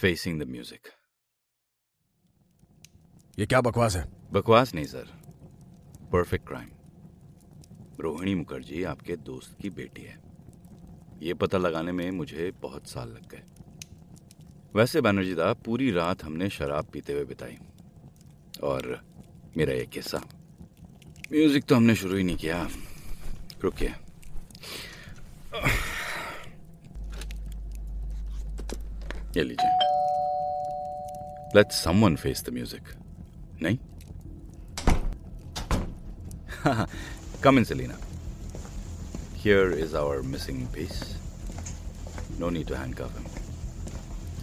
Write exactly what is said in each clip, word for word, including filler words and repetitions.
Facing the music. ये क्या बकवास है? बकवास नहीं sir, perfect crime. Rohini Mukherjee आपके दोस्त की बेटी है, ये पता लगाने में मुझे बहुत साल लग गए। वैसे बनर्जी दा, पूरी रात हमने शराब पीते हुए बिताई और मेरा ये किस्सा। म्यूजिक तो हमने शुरू ही नहीं किया। रुकिए, ये लीजिए। Let someone face the music. नहीं, come in Selina. Here is our missing piece. No need to handcuff him.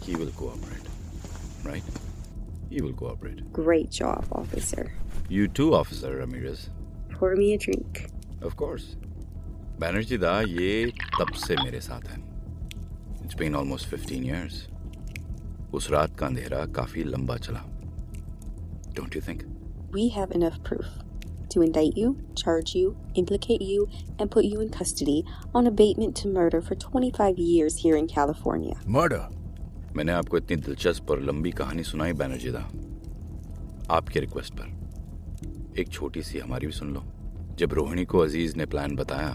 He will cooperate, right? He will cooperate. Great job, officer. You too, officer Ramirez. Pour me a drink. Of course. Banerjee da, ye tab se mere saath hai. It's been almost fifteen years. Us raat ka andhera kafi lamba chala. Don't you think? We have enough proof to indict you, charge you, implicate you, and put you in custody on abatement to murder for twenty-five years here in California. Murder? मैंने आपको इतनी दिलचस्प और लंबी कहानी सुनाई बैनर्जी दा, आपके रिक्वेस्ट पर एक छोटी सी हमारी भी सुन लो। जब रोहिणी को अजीज ने प्लान बताया,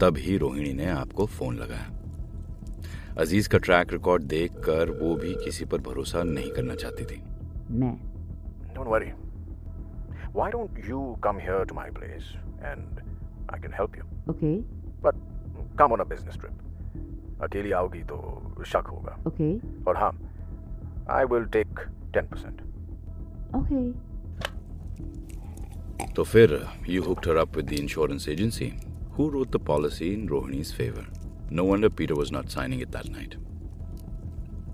तब ही रोहिणी ने आपको फोन लगाया। अजीज का ट्रैक रिकॉर्ड देखकर वो भी किसी पर भरोसा नहीं करना चाहती थी। मैं don't worry. Why don't you come here to my place and I can help you? Okay. But come on a business trip. अकेली आओगी तो शक होगा। Okay. और हाँ, I will take ten percent. Okay. तो फिर you hooked her up with the insurance agency, who wrote the policy in Rohini's favor. No wonder Peter was not signing it that night.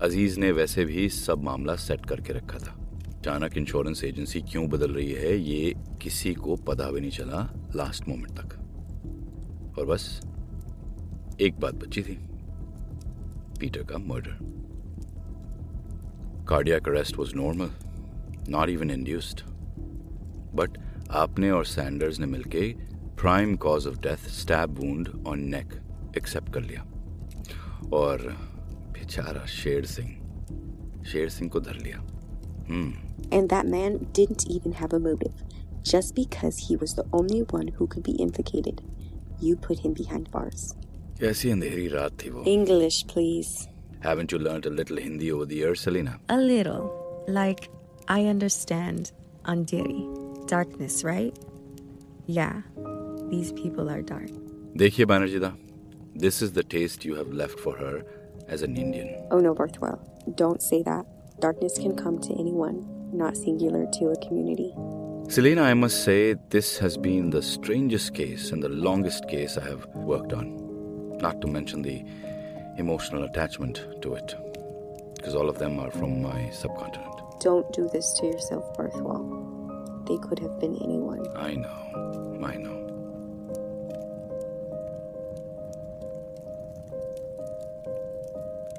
अजीज ने वैसे भी सब मामला set करके रखा था। अचानक इंश्योरेंस एजेंसी क्यों बदल रही है, ये किसी को पता भी नहीं चला लास्ट मोमेंट तक। और बस एक बात बची थी, पीटर का murder. Cardiac arrest was normal, not even induced, but आपने और सैंडर्स ने मिलके prime cause of death stab wound on neck accept कर लिया और बेचारा शेर सिंह शेर सिंह को धर लिया। हम्म And that man didn't even have a motive, just because he was the only one who could be implicated. You put him behind bars. कैसी अंधेरी रात थी वो? English, please. Haven't you learned a little Hindi over the years, Selena? A little. Like, I understand Andheri, darkness, right? Yeah, these people are dark. देखिए Banerjee da, this is the taste you have left for her as an Indian. Oh no, Barthwell, don't say that. Darkness can come to anyone. Not singular to a community. Selena, I must say this has been the strangest case and the longest case I have worked on. Not to mention the emotional attachment to it, because all of them are from my subcontinent. Don't do this to yourself, Barthwell. They could have been anyone. I know, I know.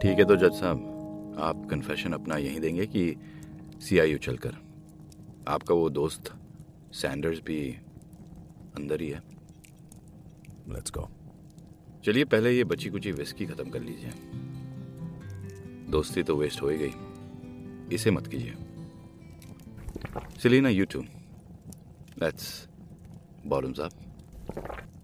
ठीक है तो जज साहब, आप confession अपना यहीं देंगे कि सीआईयू चलकर आपका वो दोस्त सैंडर्स भी अंदर ही है? Let's go. चलिए पहले ये बची कुची विस्की खत्म कर लीजिए। दोस्ती तो वेस्ट हो ही गई, इसे मत कीजिए। Selina, you too. Let's bottoms up.